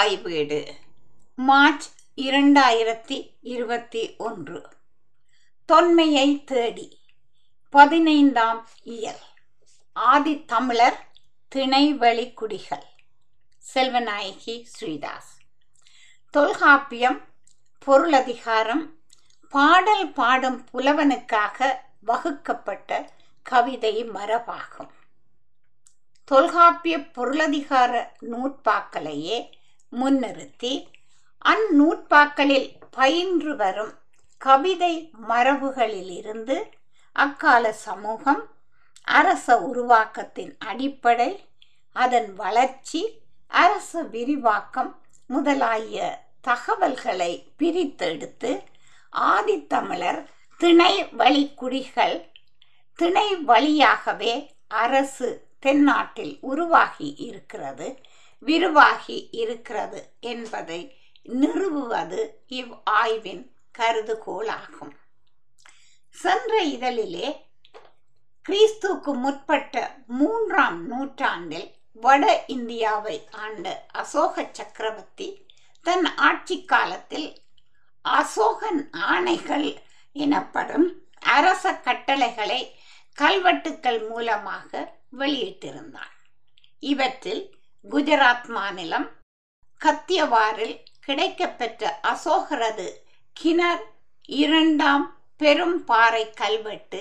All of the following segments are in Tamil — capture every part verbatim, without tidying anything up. தாய் வீடு மார்ச் இரண்டாயிரத்தி இருபத்தி ஒன்று. தொன்மையை தேடி பதினைந்தாம் இயல். ஆதித்தமிழர் திணைவழி குடிகள். செல்வநாயகி ஸ்ரீதாஸ். தொல்காப்பியம் பொருளதிகாரம் பாடல் பாடும் புலவனுக்காக வகுக்கப்பட்ட கவிதை மரபாகும். தொல்காப்பிய பொருளதிகார நூற்பாக்களையே முன்னிறுத்தி அந்நூற்பாக்களில் பயின்று வரும் கவிதை மரபுகளிலிருந்து அக்கால சமூகம், அரச உருவாக்கத்தின் அடிப்படை, அதன் வளர்ச்சி, அரச விரிவாக்கம் முதலாகிய தகவல்களை பிரித்தெடுத்து ஆதித்தமிழர் திணை வழி குடிகள், திணை வழியாகவே அரசு தென்னாட்டில் உருவாகி இருக்கிறது, விரிவாகி இருக்கிறது என்பதை நிறுவுவது இவ் ஆய்வின் கருதுகோளாகும். சென்ற இதழிலே கிறிஸ்துக்கு முற்பட்ட மூன்றாம் நூற்றாண்டில் வட இந்தியாவை ஆண்ட அசோக சக்கரவர்த்தி தன் ஆட்சி காலத்தில் அசோகன் ஆணைகள் எனப்படும் அரச கட்டளைகளை கல்வெட்டுக்கள் மூலமாக வெளியிட்டிருந்தான். இவற்றில் குஜராத் மாநிலம் கத்தியவாரில் கிடைக்கப்பெற்ற அசோகரது கிணர் இரண்டாம் பெரும் பாறை கல்வெட்டு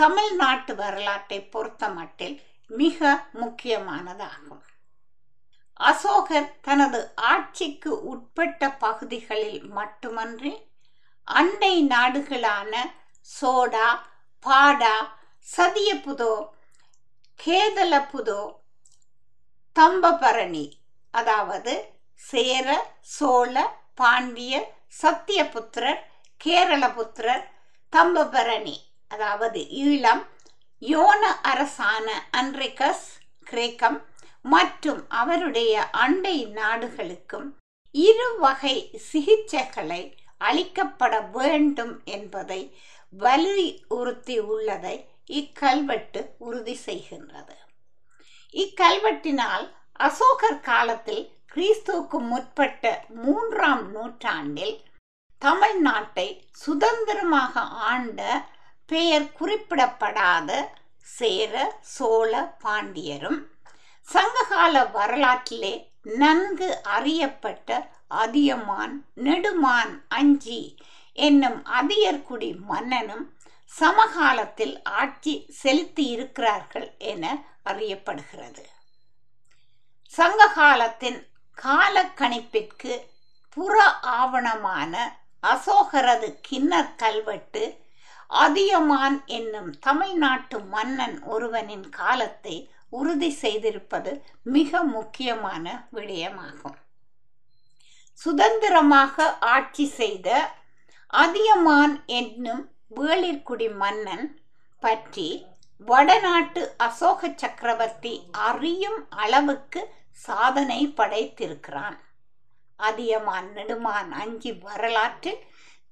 தமிழ்நாட்டு வரலாற்றை பொறுத்தமட்டில் மிக முக்கியமானதாகும். அசோகர் தனது ஆட்சிக்கு உட்பட்ட பகுதிகளில் மட்டுமன்றி அண்டை நாடுகளான சோடா, பாடா, சதியபுதோ, கேதலபுதோ, தம்பபரணி அதாவது சேர, சோழ, பாண்டிய, சத்தியபுத்திரர், கேரளபுத்திரர், தம்பபரணி அதாவது ஈழம், யோன அரசான அன்ரிகஸ் கிரேக்கம் மற்றும் அவருடைய அண்டை நாடுகளுக்கும் இரு வகை சிகிச்சைகளை அளிக்கப்பட வேண்டும் என்பதை வலியுறுத்தி உள்ளதை இக்கல்வெட்டு உறுதி செய்கின்றது. இக்கல்வெட்டினால் அசோகர் காலத்தில் கிறிஸ்துவுக்கு முற்பட்ட மூன்றாம் நூற்றாண்டில் தமிழ்நாட்டை சுதந்திரமாக ஆண்ட பெயர் குறிப்பிடப்படாத சேர, சோழ, பாண்டியரும் சங்ககால வரலாற்றிலே நன்கு அறியப்பட்ட அதியமான் நெடுமான் அஞ்சி என்னும் அதியர்குடி மன்னனும் சமகாலத்தில் ஆட்சி செலுத்தி இருக்கிறார்கள் என அறியப்படுகிறது. சங்ககாலத்தின் கால கணிப்பிற்கு புற ஆவணமான அசோகரது கிண்ணர் கல்வெட்டு அதியமான் என்னும் தமிழ்நாட்டு மன்னன் ஒருவனின் காலத்தை உறுதி செய்திருப்பது மிக முக்கியமான விடயமாகும். சுதந்திரமாக ஆட்சி செய்த அதியமான் என்னும் வேளிர்குடி மன்னன் பற்றி வடநாட்டு அசோக சக்கரவர்த்தி அறியும் அளவுக்கு சாதனை படைத்திருக்கிறான். அதியமான் நெடுமான் அஞ்சி வரலாற்றில்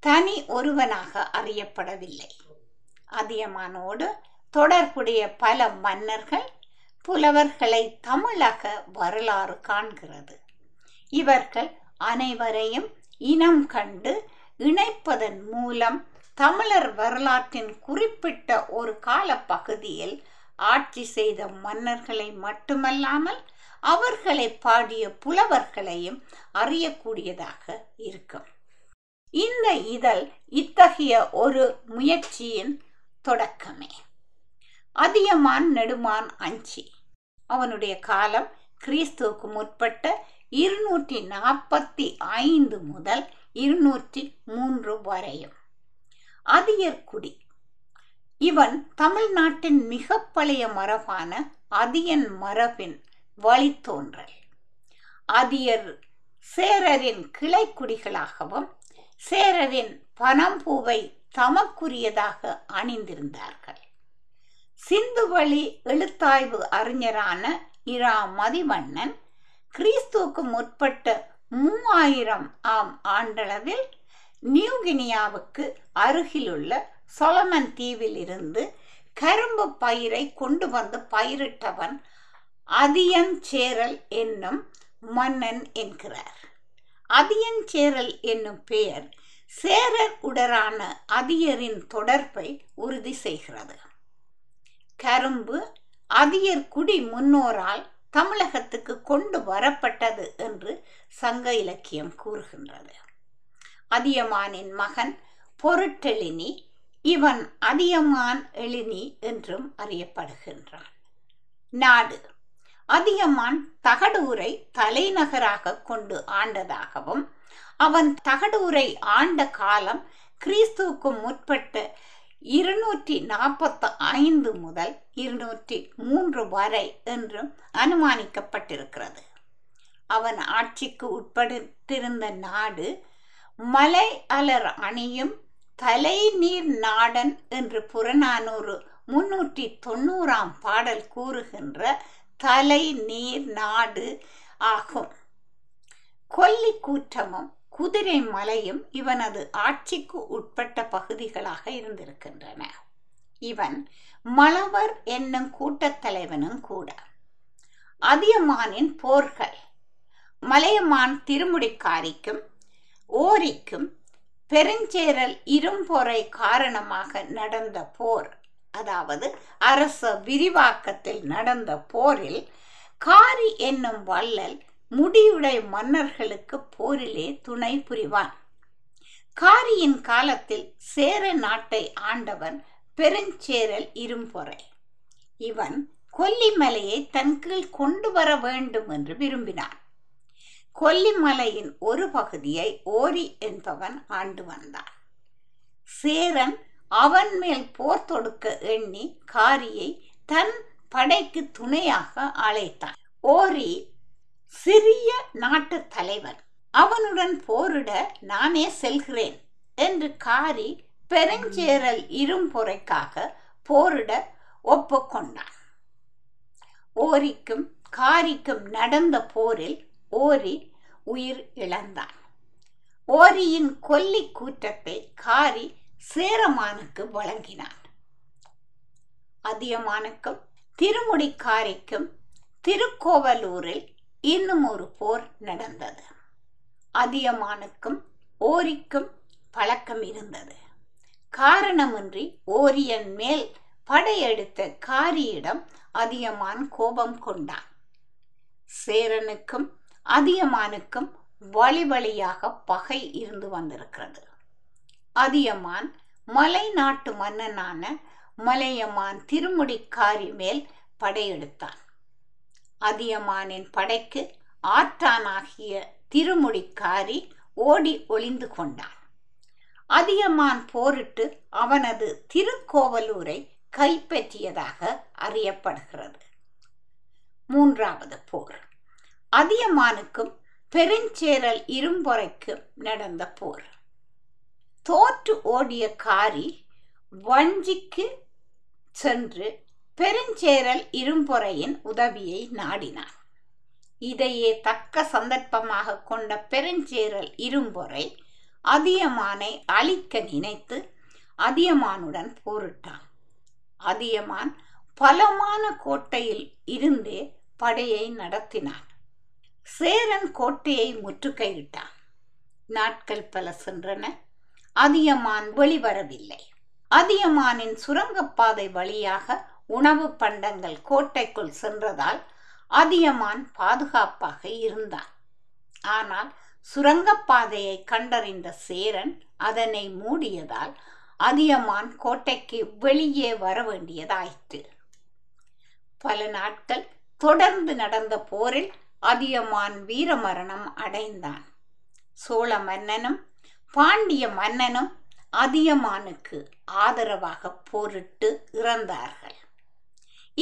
தனி ஒருவனாக அறியப்படவில்லை. அதியமானோடு தொடர்புடைய பல மன்னர்கள், புலவர்களை தமிழக வரலாறு காண்கிறது. இவர்கள் அனைவரையும் இனம் கண்டு இணைப்பதன் மூலம் தமிழர் வரலாற்றின் குறிப்பிட்ட ஒரு கால பகுதியில் ஆட்சி செய்த மன்னர்களை மட்டுமல்லாமல் அவர்களை பாடிய புலவர்களையும் அறியக்கூடியதாக இருக்கும். இந்த இதழ் இத்தகைய ஒரு முயற்சியின் தொடக்கமே. அதியமான் நெடுமான் அஞ்சி அவனுடைய காலம் கிறிஸ்துவுக்கு முற்பட்ட இருநூற்றி நாற்பத்தி ஐந்து முதல் இருநூற்றி மூன்று வரையும். அதியர்குடி இவன் தமிழ்நாட்டின் மிக பழைய மரபான அதியன் மரபின் வழித்தோன்றல். அதியர் சேரரின் கிளைக்குடிகளாகவும் சேரரின் பனம்பூவை தமக்குரியதாக அணிந்திருந்தார்கள். சிந்துவழி எழுத்தாய்வு அறிஞரான இரா மதிவண்ணன் கிறிஸ்துவுக்கு முற்பட்ட மூவாயிரம் ஆம் ஆண்டளவில் நியூகினியாவுக்கு அருகிலுள்ள சொலமன் தீவில் இருந்து கரும்பு பயிரை கொண்டு வந்து பயிரிட்டவன் அதியஞ்சேரல் என்னும் மன்னன் என்கிறார். அதியன் சேரல் என்னும் பெயர் சேரர் உடரான அதியரின் தொடர்பை உறுதி செய்கிறது. கரும்பு அதியர் குடி முன்னோரால் தமிழகத்துக்கு கொண்டு வரப்பட்டது என்று சங்க இலக்கியம் கூறுகின்றது. அதியமானின் மகன் பொருட்டெழினி, இவன் அதியமான் எழினி என்றும் அறியப்படுகின்றான். நாடு: அதியமான் தகடூரை தலைநகராக கொண்டு ஆண்டதாகவும் அவன் தகடூரை ஆண்ட காலம் கிறிஸ்துவுக்கு முற்பட்ட இருநூற்றி நாற்பத்தி ஐந்து முதல் இருநூற்றி மூன்று வரை என்றும் அனுமானிக்கப்பட்டிருக்கிறது. அவன் ஆட்சிக்கு உட்பட்டிருந்த நாடு மலை அலர் அணியும் தலை நீர் நாடன் என்று புறநானூறு முன்னூற்றி தொண்ணூறாம் பாடல் கூறுகின்ற தலை நீர் நாடு ஆகும். கொல்லி கூற்றமும் குதிரை மலையும் இவனது ஆட்சிக்கு உட்பட்ட பகுதிகளாக இருந்திருக்கின்றன. இவன் மலவர் என்னும் கூட்டத்தலைவனும் கூட. அதியமானின் போர்கள்: மலையமான் திருமுடிக்காரிக்கும் ஓரிக்கும் பெருஞ்சேரல் இரும்பொறை காரணமாக நடந்த போர், அதாவது அரச விரிவாக்கத்தில் நடந்த போரில் காரி என்னும் வள்ளல் முடியுடை மன்னர்களுக்கு போரிலே துணை புரிவான். காரியின் காலத்தில் சேர நாட்டை ஆண்டவன் பெருஞ்சேரல் இரும்பொறை. இவன் கொல்லிமலையை தன் கீழ் கொண்டு வர வேண்டும் என்று விரும்பினான். கொல்லிமலையின் ஒரு பகுதியை ஓரி என்பவன் ஆண்டு வந்தான். சேரன் அவன் மேல் போர் தொடுக்க எண்ணி காரியை தன் படைக்கு துணையாக அழைத்தான். ஓரி சிறிய நாட்டு தலைவன். அவனுடன் போரிட நானே செல்கிறேன் என்று காரி பெருஞ்சேரல் இரும்பொறைக்காக போரிட ஒப்புக்கொண்டான். ஓரிக்கும் காரிக்கும் நடந்த போரில் ஓரி உயிர் இழந்தான். ஓரியின் கொல்லி கூற்றத்தை காரி சேரமானுக்கு வழங்கினான். அதியமானுக்கும் திருமுடிக்காரிக்கும் திருக்கோவலூரில் இன்னும் ஒரு போர் நடந்தது. அதியமானுக்கும் ஓரிக்கும் பழக்கம் இருந்தது. காரணமின்றி ஓரியன் மேல் படையெடுத்த காரியிடம் அதியமான் கோபம் கொண்டான். சேரனுக்கும் அதியமானுக்கும் வழி வழியாக பகை இருந்து வந்திருக்கிறது. அதியமான் மலை நாட்டு மன்னனான மலையமான் திருமுடிக்காரி மேல் படையெடுத்தான். அதியமானின் படைக்கு ஆற்றானாகிய திருமுடிக்காரி ஓடி ஒளிந்து கொண்டான். அதியமான் போரிட்டு அவனது திருக்கோவலூரை கைப்பற்றியதாக அறியப்படுகிறது. மூன்றாவது போர் அதியமானுக்கும் பெருஞ்சேரல் இரும்பொறைக்கும் நடந்த போர். தோற்று ஓடிய காரி வஞ்சிக்கு சென்று பெருஞ்சேரல் இரும்பொறையின் உதவியை நாடினான். இதையே தக்க சந்தர்ப்பமாக கொண்ட பெருஞ்சேரல் இரும்பொறை அதியமானை அழிக்க நினைத்து அதியமானுடன் போரிட்டான். அதியமான் பலமான கோட்டையில் இருந்தே படையை நடத்தினான். சேரன் கோட்டையை முற்றுகையிட்டான். நாட்கள் பல சென்றன. அதியமான் வெளிவரவில்லை. அதியமானின் சுரங்கப்பாதை வழியாக உணவு பண்டங்கள் கோட்டைக்குள் சென்றதால் அதியமான் பாதுகாப்பாக இருந்தான். ஆனால் சுரங்கப்பாதையை கண்டறிந்த சேரன் அதனை மூடியதால் அதியமான் கோட்டைக்கு வெளியே வர வேண்டியதாயிற்று. பல நாட்கள் தொடர்ந்து நடந்த போரில் அதியமான் வீரமரணம் அடைந்தான். சோழ மன்னனும் பாண்டிய மன்னனும் அதியமானுக்கு ஆதரவாக போரிட்டு இறந்தார்கள்.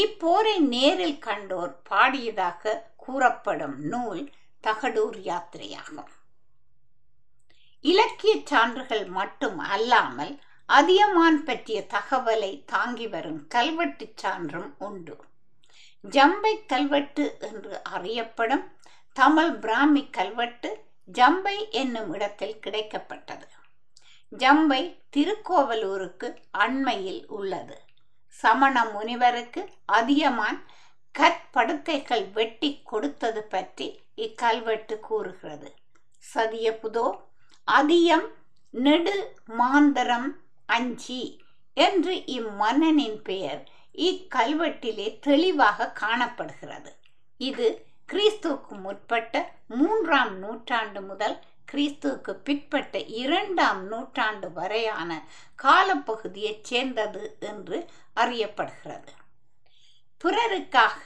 இப்போரை நேரில் கண்டோர் பாடியதாக கூறப்படும் நூல் தகடூர் யாத்திரையாகும். இலக்கிய சான்றுகள் மட்டும் அல்லாமல் அதியமான் பற்றிய தகவலை தாங்கி வரும் கல்வெட்டு சான்றும் உண்டு. ஜம்பை கல்வெட்டு என்று அறியப்படும் தமிழ் பிராமி கல்வெட்டு ஜம்பை என்னும் இடத்தில் கிடைக்கப்பட்டது. ஜம்பை திருக்கோவலூருக்கு அண்மையில் உள்ளது. சமண முனிவருக்கு அதியமான் கற்படுக்கைகள் வெட்டி கொடுத்தது பற்றி இக்கல்வெட்டு கூறுகிறது. சதிய புதோ அதியம் நெடு மாந்தரம் அஞ்சி என்று இம்மன்னனின் பெயர் இக்கல்வெட்டிலே தெளிவாக காணப்படுகிறது. இது கிறிஸ்துவுக்கு முற்பட்ட மூன்றாம் நூற்றாண்டு முதல் கிறிஸ்துவுக்கு பிற்பட்ட இரண்டாம் நூற்றாண்டு வரையான காலப்பகுதியைச் சேர்ந்தது என்று அறியப்படுகிறது. பிறருக்காக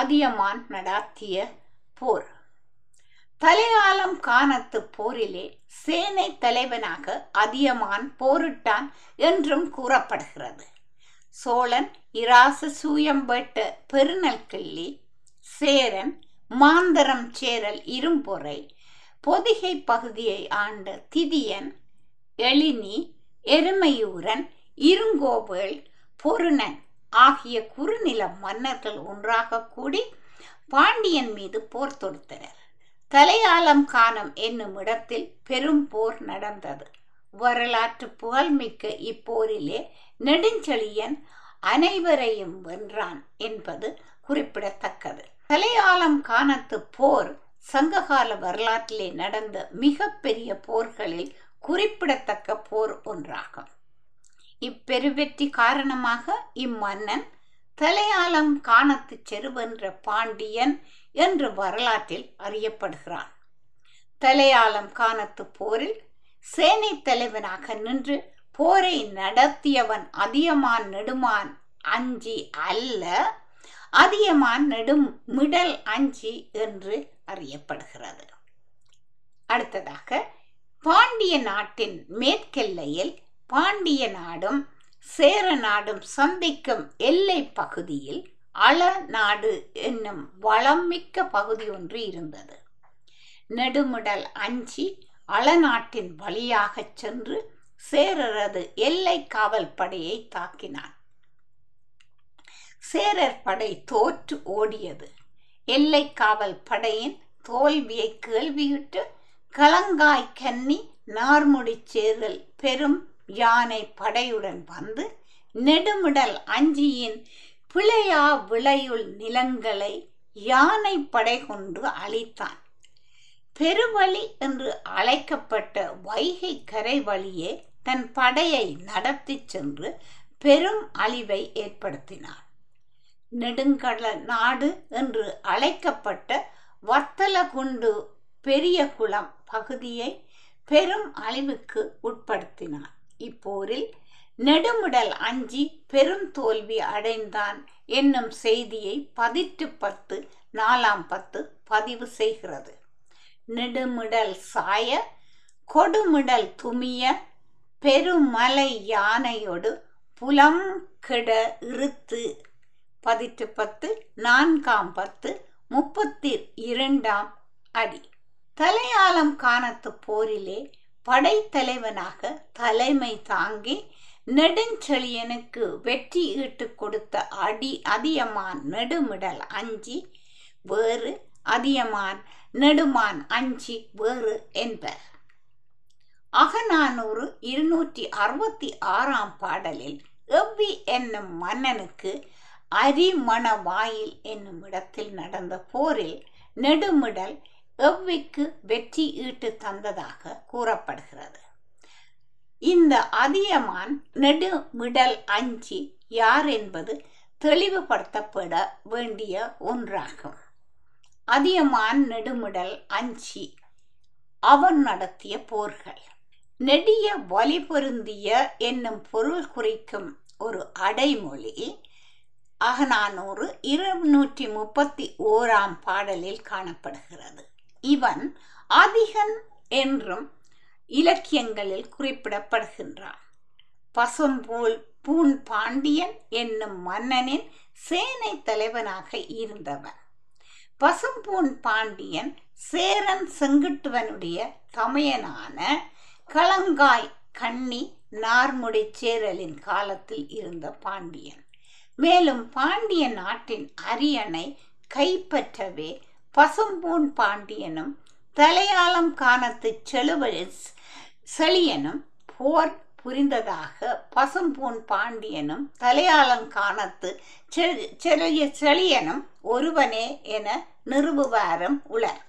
அதியமான் நடாத்திய போர். தலையாலம் காணத்து போரிலே சேனை தலைவனாக அதியமான் போரிட்டான் என்றும் கூறப்படுகிறது. சோழன் இராச சூயம்பேட்ட பெருநல் கிள்ளி, சேரன் மாந்தரம் சேரல் இரும்பொறை, பொதிகை பகுதியை ஆண்ட திதியன், எழினி, எருமையூரன், இருங்கோவேள், பொருணன் ஆகிய குறுநில மன்னர்கள் ஒன்றாக கூடி பாண்டியன் மீது போர் தொடுத்தனர். தலையாலம் காணம் என்னும் இடத்தில் பெரும் போர் நடந்தது. வரலாற்று புகழ்மிக்க இப்போரிலே நெடுஞ்செழியன் அனைவரையும் வென்றான் என்பது குறிப்பிடத்தக்கது. தலையாலம் காணத்து போர் சங்ககால வரலாற்றிலே நடந்த மிகப்பெரிய போர்களில் குறிப்பிடத்தக்க போர் ஒன்றாகும். இப்பெருவெற்றி காரணமாக இம்மன்னன் தலையாலம் காணத்து செருவென்ற பாண்டியன் என்று வரலாற்றில் அறியப்படுகிறான். தலையாலம் காணத்து போரில் சேனை தலைவனாக நின்று போரை நடத்தியவன் அதியமான் நெடுமான் அஞ்சி அல்ல, அதியமான் நெடுமிடல் அஞ்சி என்று அறியப்படுகிறது. அடுத்ததாக பாண்டிய நாட்டின் மேற்கெல்லையில் பாண்டிய நாடும் சேர நாடும் சந்திக்கும் எல்லை பகுதியில் அளநாடு என்னும் வளமிக்க பகுதி ஒன்று இருந்தது. நெடுமிடல் அஞ்சி அளநாட்டின் வழியாக சென்று சேரரது எல்லை காவல் படையை தாக்கினான். சேரர் படை தோற்று ஓடியது. எல்லை காவல் படையின் தோல்வியை கேள்வியிட்டு களங்காய்க்கண்ணி நார்முடிச் சேரல் பெரும் யானை படையுடன் வந்து நெடுமிடல் அஞ்சியின் பிழையா விளையுள் நிலங்களை யானை படை கொண்டு அழித்தான். பெருவழி என்று அழைக்கப்பட்ட வைகை கரை வழியே தன் படையை நடத்தி சென்று பெரும் அழிவை ஏற்படுத்தினான். நெடுங்கடல நாடு என்று அழைக்கப்பட்ட வத்தலகுண்டு பெரிய குளம் பகுதியை பெரும் அழிவுக்கு உட்படுத்தினான். இப்போரில் நெடுமிடல் அஞ்சி பெரும் தோல்வி அடைந்தான் என்னும் செய்தியை பதிட்டு பத்து நாலாம் பத்து பதிவு செய்கிறது. நெடுமிடல் சாய கொடுமிடல் துமிய பெருமலை யானையோடு புலம் கெட இருத்து பதிட்டு பத்து நான்காம் பத்து முப்பத்தி இரண்டாம் அடி. தலையாலம் காணத்து போரிலே படைத்தலைவனாக தலைமை தாங்கி நெடுஞ்செழியனுக்கு வெற்றி ஈட்டு கொடுத்த அடி அதியமான் நெடுமிடல் அஞ்சி வேறு, அதியமான் நெடுமான் அஞ்சி வேறு என்பர். அகநானூறு இருநூற்றி அறுபத்தி ஆறாம் பாடலில் எவ்வி என்னும் மன்னனுக்கு அரிமணவாயில் என்னும் இடத்தில் நடந்த போரில் நெடுமிடல் எவ்விக்கு வெற்றி ஈட்டு தந்ததாக கூறப்படுகிறது. இந்த அதியமான் நெடுமிடல் அஞ்சி யார் என்பது தெளிவுபடுத்தப்பட வேண்டிய ஒன்றாகும். அதியமான் நெடுமிடல் அஞ்சி அவன் நடத்திய போர்கள். நெடிய வலி பொருந்திய என்னும் பொருள் குறிக்கும் ஒரு அடைமொழி அகநானூறு இருநூற்றி முப்பத்தி ஓராம் பாடலில் காணப்படுகிறது. இவன் அதிகன் என்றும் இலக்கியங்களில் குறிப்பிடப்படுகின்றான். பசும்பூண் பூண் பாண்டியன் என்னும் மன்னனின் சேனை தலைவனாக இருந்தவன். பசும்பூண் பாண்டியன் சேரன் செங்குட்டுவனுடைய தமையனான களங்காய்க்கண்ணி நார்முடிச் சேரலின் காலத்தில் இருந்த பாண்டியன். மேலும் பாண்டிய நாட்டின் அரியணை கைப்பற்றவே பசும்பூண் பாண்டியனும் தலையாலம் காணத்து செலுவலில் செழியனும் போர் புரிந்ததாக பசும்பூண் பாண்டியனும் தலையாலம் காணத்து செழிய செழியனும் ஒருவனே என நிறுவுவாரும் உளர்.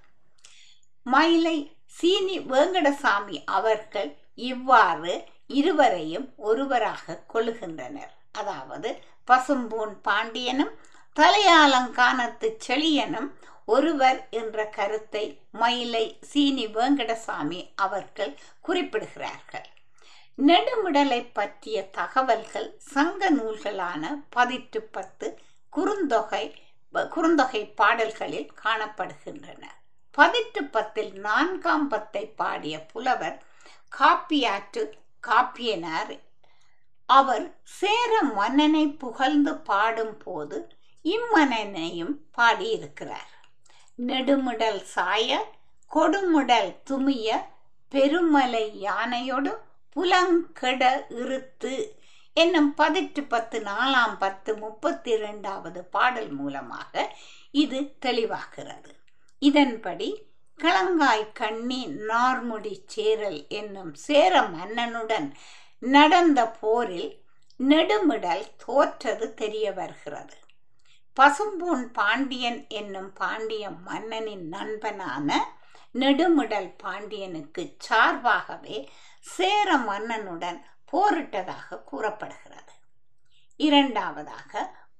மயிலை சீனி வேங்கடசாமி அவர்கள் இவ்வாறு இருவரையும் ஒருவராக கொள்கின்றனர். அதாவது பசும்பூண் பாண்டியனும் தலையாலங்கானத்து செழியனும் ஒருவர் என்ற கருத்தை மயிலை சீனி வேங்கடசாமி அவர்கள் குறிப்பிடுகிறார்கள். நெடுமிடலை பற்றிய தகவல்கள் சங்க நூல்களான பதிற்று பத்து குறுந்தொகை குறுந்தொகை பாடல்களில் காணப்படுகின்றன. பதிற்று பத்தில் நான்காம் பத்தை பாடிய புலவர் காப்பியாற்று காப்பியனார். அவர் சேர மன்னனை புகழ்ந்து பாடும் போது இம்மன்னனையும் பாடியிருக்கிறார். நெடுமிடல் சாய கொடுமுடல் துமிய பெருமலை யானையோடு புலங்கெட இருத்து என்னும் பதிற்று பத்து நாலாம் பத்து முப்பத்தி இரண்டாவது பாடல் மூலமாக இது தெளிவாகிறது. இதன்படி களங்காய்க்கண்ணி நார்முடிச் சேரல் என்னும் சேர மன்னனுடன் நடந்த போரில் நெடுமிடல் தோற்றது தெரிய வருகிறது. பசும்பூன் பாண்டியன் என்னும் பாண்டிய மன்னனின் நண்பனான நெடுமிடல் பாண்டியனுக்கு சார்பாகவே சேர மன்னனுடன் போரிட்டதாக கூறப்படுகிறது. இரண்டாவதாக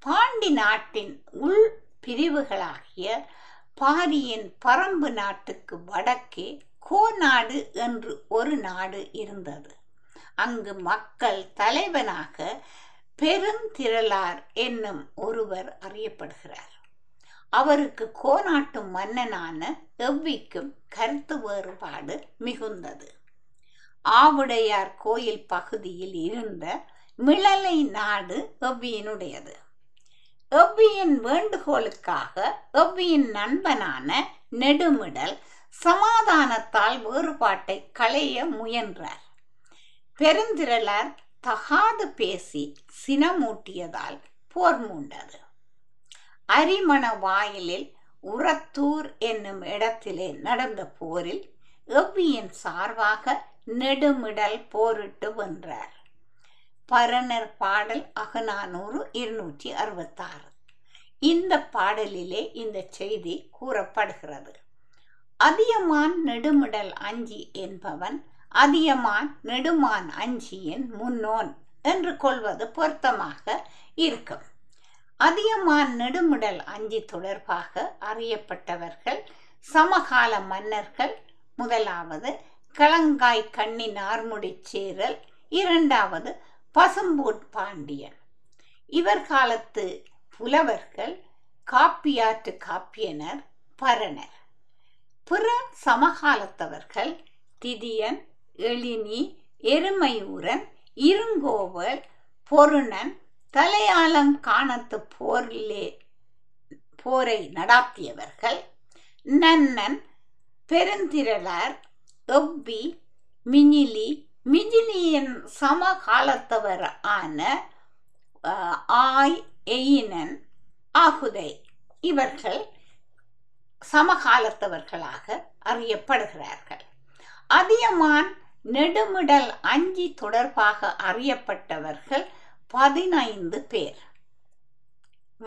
பாண்டி நாட்டின் உள் பிரிவுகளாகிய பாரியின் பரம்பு நாட்டுக்கு வடக்கே கோநாடு என்று ஒரு நாடு இருந்தது. அங்கு மக்கள் தலைவனாக பெருஞ்சேரல் என்னும் ஒருவர் அறியப்படுகிறார். அவருக்கு கோநாட்டு மன்னனான எவ்விக்கும் கருத்து வேறுபாடு மிகுந்தது. ஆவுடையார் கோயில் பகுதியில் இருந்த மிளலை நாடு எவ்வியினுடையது. எவ்வியின் வேண்டுகோளுக்காக எவ்வியின் நண்பனான நெடுமிடல் சமாதானத்தால் வேறுபாட்டை களைய முயன்றார். பெருஞ்சேரல் தகாது பேசி சினமூட்டியதால் போர் மூண்டது. அரிமண வாயிலில் உரத்தூர் என்னும் இடத்திலே நடந்த போரில் எவ்வியின் சார்பாக நெடுமிடல் போரிட்டு வென்றார். பரணர் பாடல் அகநானூறு இருநூற்றி அறுபத்தாறு. இந்த பாடலிலே இந்த செய்தி கூறப்படுகிறது. அதியமான் நெடுமிடல் அஞ்சி என்பவன் அதியமான் நெடுமான் அஞ்சியின் முன்னோன் என்று கொள்வது பொருத்தமாக இருக்கும். அதியமான் நெடுமிடல் அஞ்சி தொடர்பாக அறியப்பட்டவர்கள் சமகால மன்னர்கள். முதலாவது களங்காய்க்கண்ணி நார்முடிச் சேரல், இரண்டாவது பசும்பூண் பாண்டியன். இவர் காலத்து புலவர்கள் காப்பியாற்று காப்பியனர், பரணர். பிற சமகாலத்தவர்கள் திதியன், எழினி, எருமையூரன், இருங்கோவல், பொருணன். தலையாலம் காணத்து போரிலே போரை நடாத்தியவர்கள் நன்னன், பெருஞ்சேரல், எவ்வி, மிஞ்சிலி மிஜிலியின் சமகாலத்தவர் ஆன ஆய், எயினன், ஆகுதை இவர்கள் சமகாலத்தவர்களாக அறியப்படுகிறார்கள். அதியமான் நெடுமிடல் அஞ்சி தொடர்பாக அறியப்பட்டவர்கள் பதினைந்து பேர்.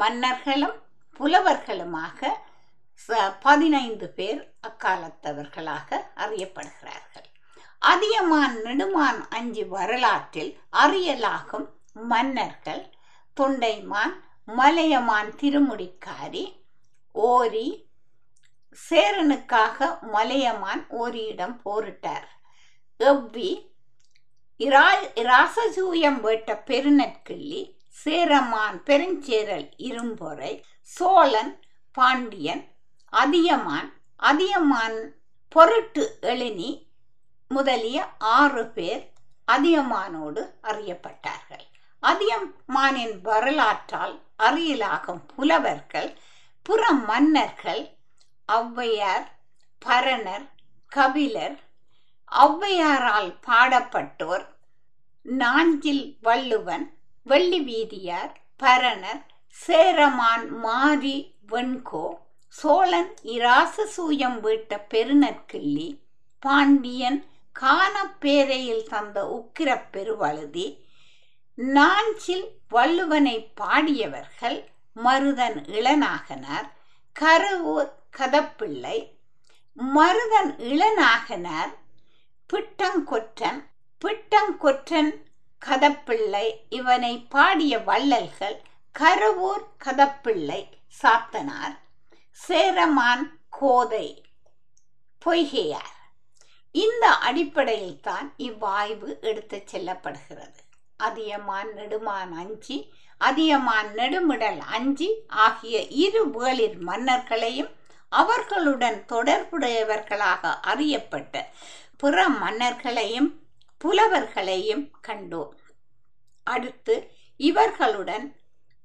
மன்னர்களும் புலவர்களுமாக பதினைந்து பேர் அக்காலத்தவர்களாக அறியப்படுகிறார்கள். அதியமான் நெடுமான் அஞ்சி வரலாற்றில் அறியலாகும் மன்னர்கள் தொண்டைமான், மலையமான் திருமுடிக்காரி, ஓரி. சேரனுக்காக மலையமான் ஓரியிடம் போரிட்டார். எவ்வி, இரா இராசசூயம் வேட்ட பெருநற்கிள்ளி, சேரமான் பெருஞ்சேரல் இரும்பொறை, சோழன் பாண்டியன், அதியமான் அதியமான் பொருட்டு எழினி முதலிய ஆறு பேர் அதியமானோடு அறியப்பட்டார்கள். அதியமானின் வரலாற்றால் அறியலாகும் புலவர்கள் புற மன்னர்கள் ஔவையார், பரணர், கபிலர். ஔவையாரால் பாடப்பட்டோர் நாஞ்சில் வள்ளுவன், வெள்ளி வீதியார், பரணர், சேரமான் மாரி வெண்கோ, சோழன் இராசசூயம் வீட்ட பெருநற்கிள்ளி, பாண்டியன் கானப்பேரையில் தந்த உக்கிர பெருவழுதி. நாஞ்சில் வள்ளுவனை பாடியவர்கள் மருதன் இளநாகனார், கருவூர் கதப்பிள்ளை. மருதன் இளநாகனார், பிட்டங்கொற்றன், பிட்டங்கொற்றன் கதப்பிள்ளை இவனை பாடிய வள்ளல்கள் கருவூர் கதப்பிள்ளை, சாத்தனார், சேரமான் கோதை, பொய்கையார். இந்த அடிப்படையில் தான் இவ்வாய்வு எடுத்து செல்லப்படுகிறது. அதியமான் நெடுமான் அஞ்சி, அதியமான் நெடுமிடல் அஞ்சி ஆகிய இரு வேளிர் மன்னர்களையும் அவர்களுடன் தொடர்புடையவர்களாக அறியப்பட்ட பிற மன்னர்களையும் புலவர்களையும் கண்டோம். அடுத்து இவர்களுடன்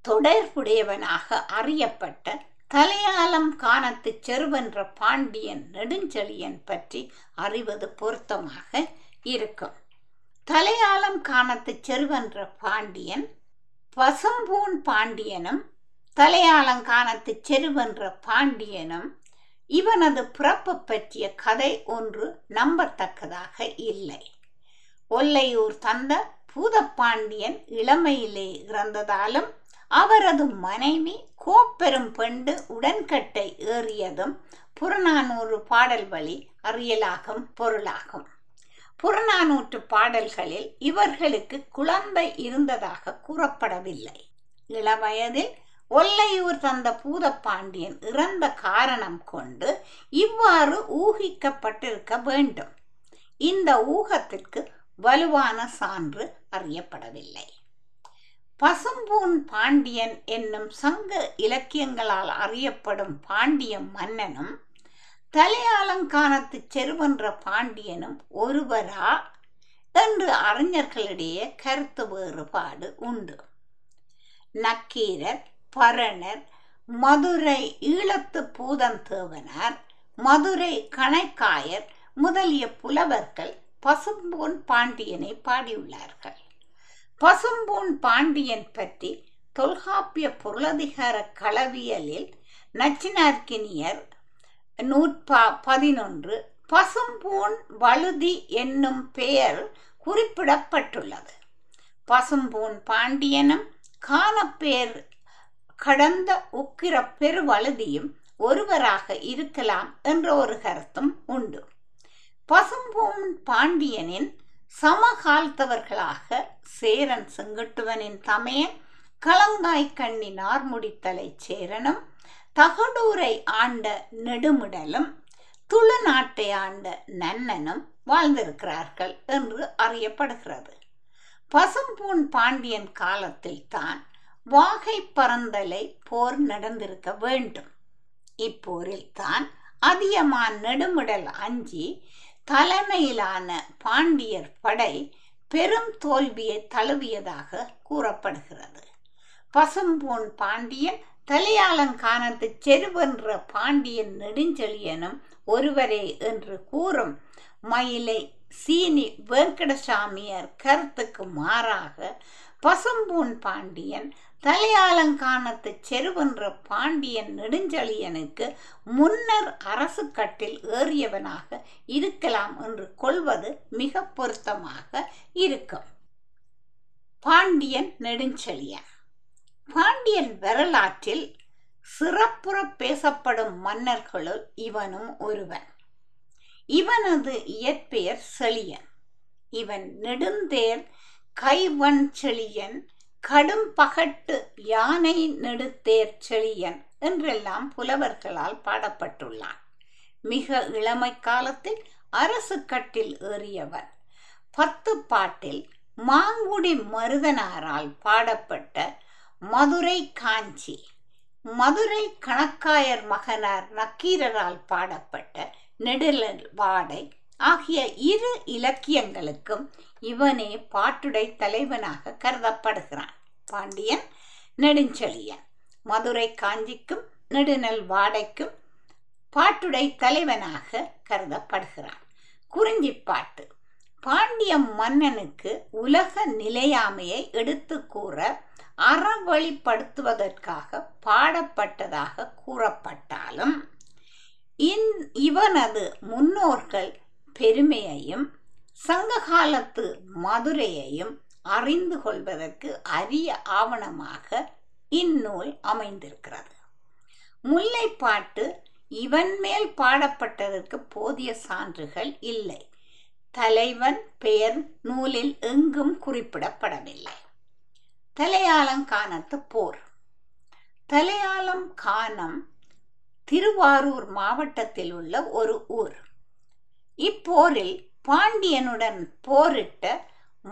தொடர்புடையவனாக அறியப்பட்ட தலையாளம் காணத்து செருவென்ற பாண்டியன் நெடுஞ்செழியன் பற்றி அறிவது பொருத்தமாக இருக்கும். தலையாளம் காணத்து செருவென்ற பாண்டியன் பசும்பூண் பாண்டியனும் தலையாளங்கானத்து செருவென்ற பாண்டியனும் இவனது பிறப்பு பற்றிய கதை ஒன்று நம்பத்தக்கதாக இல்லை. ஒல்லையூர் தந்த பூதப்பாண்டியன் இளமையிலே இறந்ததாலும் அவரது மனைவி கோப்பெரும் பெண்டு உடன்கட்டை ஏறியதும் புறநானூறு பாடல் வழி அறியலாகும் பொருளாகும். புறநானூற்று பாடல்களில் இவர்களுக்கு குழந்தை இருந்ததாக கூறப்படவில்லை. இளவயதில் ஒல்லையூர் தந்த பூதப்பாண்டியன் இறந்த காரணம் கொண்டு இவ்வாறு ஊகிக்கப்பட்டிருக்க வேண்டும். இந்த ஊகத்திற்கு வலுவான சான்று அறியப்படவில்லை. பசும்பூண் பாண்டியன் என்னும் சங்க இலக்கியங்களால் அறியப்படும் பாண்டிய மன்னனும் தலையாலங்கானத்து செருவென்ற பாண்டியனும் ஒருவரா என்று அறிஞர்களிடையே கருத்து வேறுபாடு உண்டு. நக்கீரர், பரணர், மதுரை ஈழத்து பூதந்தேவனார், மதுரை கணைக்காயர் முதலிய புலவர்கள் பசும்பூண் பாண்டியனை பாடியுள்ளார்கள். பசும்பூண் பாண்டியன் பற்றி தொல்காப்பிய பொருளதிகார களவியலில் நச்சினார்கினியர் நூற்பா பதினொன்று பசும்பூண் வழுதி என்னும் பெயர் குறிப்பிடப்பட்டுள்ளது. பசும்பூண் பாண்டியனும் காணப்பேர் கடந்த உக்கிர பெருவழுதியும் ஒருவராக இருக்கலாம் என்ற ஒரு கருத்தும் உண்டு. பசும்பூண் பாண்டியனின் சமகாலத்தவர்களாக சேரன் செங்குட்டுவனின் தமையன் களங்காய்க்கண்ணி நார்முடித்தலை சேரனும், தகடூரை ஆண்ட நெடுமிடலும், துளுநாட்டை ஆண்ட நன்னனும் வாழ்ந்திருக்கிறார்கள் என்று அறியப்படுகிறது. பசும்பூண் பாண்டியன் காலத்தில் தான் வாகை பறந்தலை போர் நடந்திருக்க வேண்டும். இப்போரில் தான் அதியமான் நெடுமிடல் அஞ்சி தலைமையிலான பாண்டியர் படை பெரும் தோல்வியை தழுவியதாக கூறப்படுகிறது. பசும்பூண் பாண்டியன் தலையாலங்கானத்து செருவென்ற பாண்டியன் நெடுஞ்செழியனும் ஒருவரே என்று கூறும் மயிலை சீனி வேங்கடசாமியர் கருத்துக்கு மாறாக பசும்பூண் பாண்டியன் தலையாலங்கானத்து செருவென்ற பாண்டியன் நெடுஞ்செழியனுக்கு முன்னர் அரசு கட்டில் ஏறியவனாக இருக்கலாம் என்று கொள்வது மிக பொருத்தமாக இருக்கும். பாண்டியன் நெடுஞ்செழியன் பாண்டியன் வரலாற்றில் சிறப்புற பேசப்படும் மன்னர்களுள் இவனும் ஒருவன். இவனது இயற்பெயர் செழியன். இவன் நெடுந்தேர் கைவன் செழியன், கடும் பகட்டு யானை நெடுந்தேர் செழியன் என்றெல்லாம் புலவர்களால் பாடப்பட்டுள்ளான். மிக இளமை காலத்தில் அரசு கட்டில் ஏறியவன். பத்து பாட்டில் மாங்குடி மருதனாரால் பாடப்பட்ட மதுரை காஞ்சி, மதுரை கணக்காயர் மகனார் நக்கீரரால் பாடப்பட்ட நெடுலர் வாடை ஆகிய இரு இலக்கியங்களுக்கும் இவனே பாட்டுடை தலைவனாக கருதப்படுகிறான். பாண்டியன் நெடுஞ்செழியன் மதுரை காஞ்சிக்கும் நெடுநல் வாடைக்கும் பாட்டுடை தலைவனாக கருதப்படுகிறான். குறிஞ்சிப்பாட்டு பாண்டிய மன்னனுக்கு உலக நிலையாமையை எடுத்து கூற அறவழிப்படுத்துவதற்காக பாடப்பட்டதாக கூறப்பட்டாலும் இவனது முன்னோர்கள் பெருமையையும் சங்ககாலத்து மதுரையையும் அறிந்து கொள்வதற்கு அரிய ஆவணமாக இந்நூல் அமைந்திருக்கிறது. முல்லைப்பாட்டு இவன் மேல் பாடப்பட்டதற்கு போதிய சான்றுகள் இல்லை. தலைவன் பெயர் நூலில் எங்கும் குறிப்பிடப்படவில்லை. தலையாலங்கானத்து போர். தலையாலம் கானம் திருவாரூர் மாவட்டத்தில் உள்ள ஒரு ஊர். இப்போரில் பாண்டியனுடன் போரிட்ட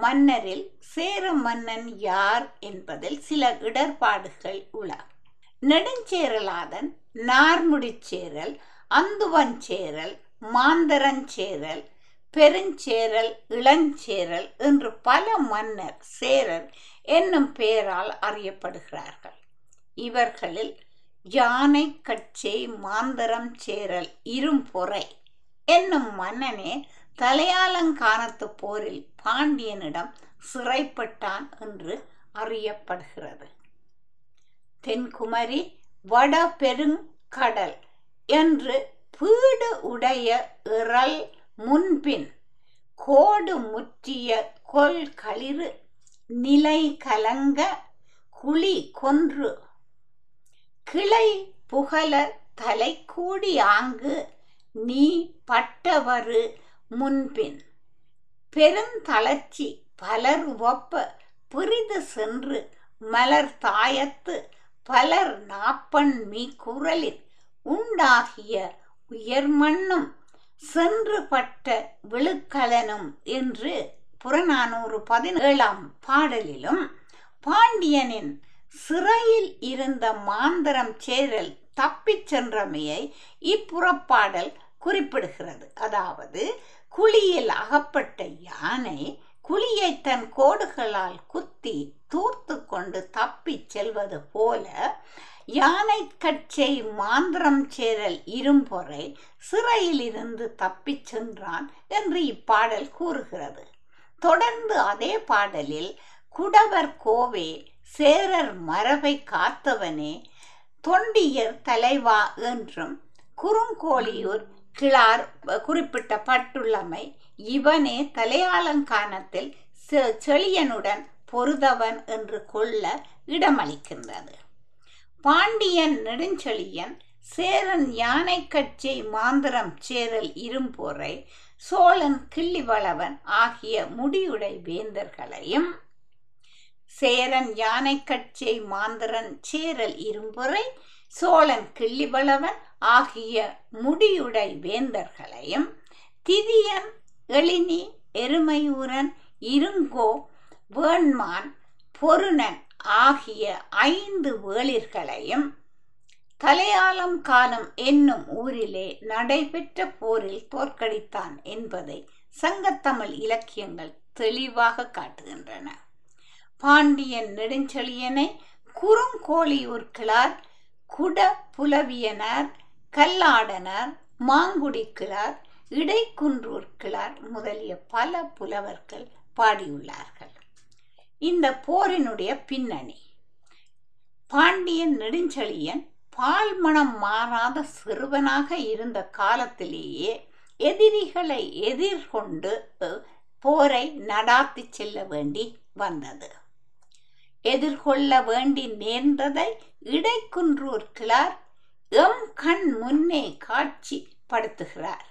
மன்னரில் சேர மன்னன் யார் என்பதில் சில இடர்பாடுகள் உள. நெடுஞ்சேரலாதன், நார்முடிச் சேரல், அந்துவஞ்சேரல், மாந்தரஞ்சேரல், பெருஞ்சேரல், இளஞ்சேரல் என்று பல மன்னர் சேரர் என்னும் பெயரால் அறியப்படுகிறார்கள். இவர்களில் யானை கட்சே மாந்தரம் சேரல் இரும்பொறை என்னும் மன்னனே தலையாலங்கானத்து போரில் பாண்டியனிடம் சிறைப்பட்டான் என்று அறியப்படுகிறது. தென்குமரி வட பெருங்கடல் என்று பீடு உடைய இறல் முன்பின் கோடு முற்றிய கொல் களிறு நிலை கலங்க குழி கொன்று கிளை புகல தலை கூடி ஆங்கு நீ பட்டவரு முன்பின் பெருந்தளர்ச்சி பலர் ஒப்ப பிரிது சென்று மலர் தாயத்து பலர் நாப்பன் மீ குரலில் உண்டாகிய உயர்மண்ணும் சென்று பட்ட விழுக்கலனும் என்று புறநானூறு பதினேழாம் பாடலிலும் பாண்டியனின் சிறையில் இருந்த மாந்தரம் சேரல் தப்பிச் சென்றமையை இப்புறப்பாடல் குறிப்பிடுகிறது. அதாவது குழியில் அகப்பட்ட யானை குழியை தன் கோடுகளால் குத்தி தூர்த்து கொண்டு தப்பி செல்வது போல யானை கட்சை மாந்திரம் சேரல் இரும்பொறை சிறையிலிருந்து தப்பி சென்றான் என்று இப்பாடல் கூறுகிறது. தொடர்ந்து அதே பாடலில் குடவர் கோவே சேரர் மரபை காத்தவனே தொண்டியர் தலைவா என்றும் குறுங்கோழியூர் கிழார் குறிப்பிட்டப்பட்டுள்ளமை இவனே தலையாலங்கானத்தில் செழியனுடன் பொருதவன் என்று கொள்ள இடமளிக்கின்றது. பாண்டியன் நெடுஞ்செழியன் சேரன் யானை கட்சி மாந்திரம் சேரல் இரும்பொறை சோழன் கிள்ளிவளவன் ஆகிய முடியுடை வேந்தர்களையும் சேரன் யானை கட்சி மாந்திரன் சேரல் இரும்பொறை சோழன் கிள்ளிவளவன் ஆகிய முடியுடை வேந்தர்களையும் திதியன், எழினி, எருமையூரன், இருங்கோ, வேண்மான், பொருணன் ஆகிய ஐந்து வேளிர்களையும் தலையாலம் காலம் என்னும் ஊரிலே நடைபெற்ற போரில் தோற்கடித்தான் என்பதை சங்கத்தமிழ் இலக்கியங்கள் தெளிவாக காட்டுகின்றன. பாண்டியன் நெடுஞ்செழியனை குறுங்கோழியூர் கிழார், குட புலவியனார், கல்லாடனார், மாங்குடி கிழார், இடைக்குன்றூர் கிழார் முதலிய பல புலவர்கள் பாடியுள்ளார்கள். இந்த போரினுடைய பின்னணி. பாண்டியன் நெடுஞ்செழியன் பால்மணம் மாறாத சிறுவனாக இருந்த காலத்திலேயே எதிரிகளை எதிர்கொண்டு போரை நடாத்தி செல்ல வேண்டி வந்தது. எதிர்கொள்ள வேண்டி நேர்ந்ததை இடைக்குன்றூர் கிழார் எம் கண் முன்னே காட்சி படுத்துகிறார்.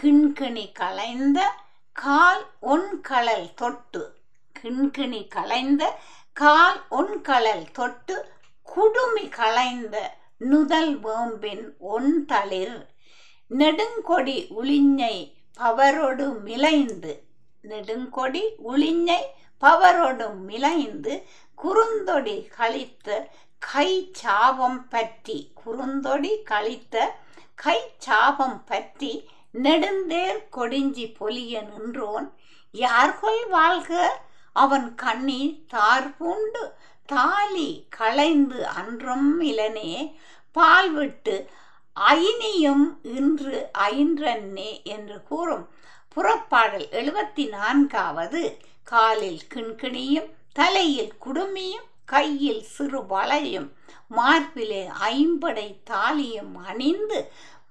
கிண்கிணி கலைந்த கால் ஒன்கழல் தொட்டு கிண்கிணி கலைந்த கால் ஒன்கழல் தொட்டு குடுமி கலைந்த நுதல் வேம்பின் ஒன் தளிர் நெடுங்கொடி உளிஞ்சை பவரோடு மிளைந்து நெடுங்கொடி உளிஞ்சை பவரோடு மிளைந்து குறுந்தொடி கழித்த கை சாபம் பற்றி குறுந்தொடி கழித்த கை சாபம் பற்றி நெடுந்தேர் கொடிஞ்சி பொலிய நின்றோன் யார்கொள் வாழ்க அவன் கண்ணி தார் பூண்டு தாலி களைந்து அன்றும் இலனே பால் விட்டு ஐனியும் இன்று ஐன்றன்னே என்று கூறும் புறப்பாடல் எழுபத்தி நான்காவது காலில் கிண்கிணியும் தலையில் குடுமியும் கையில் சிறு வளையும் மார்பிலே ஐம்படை தாலியும் அணிந்து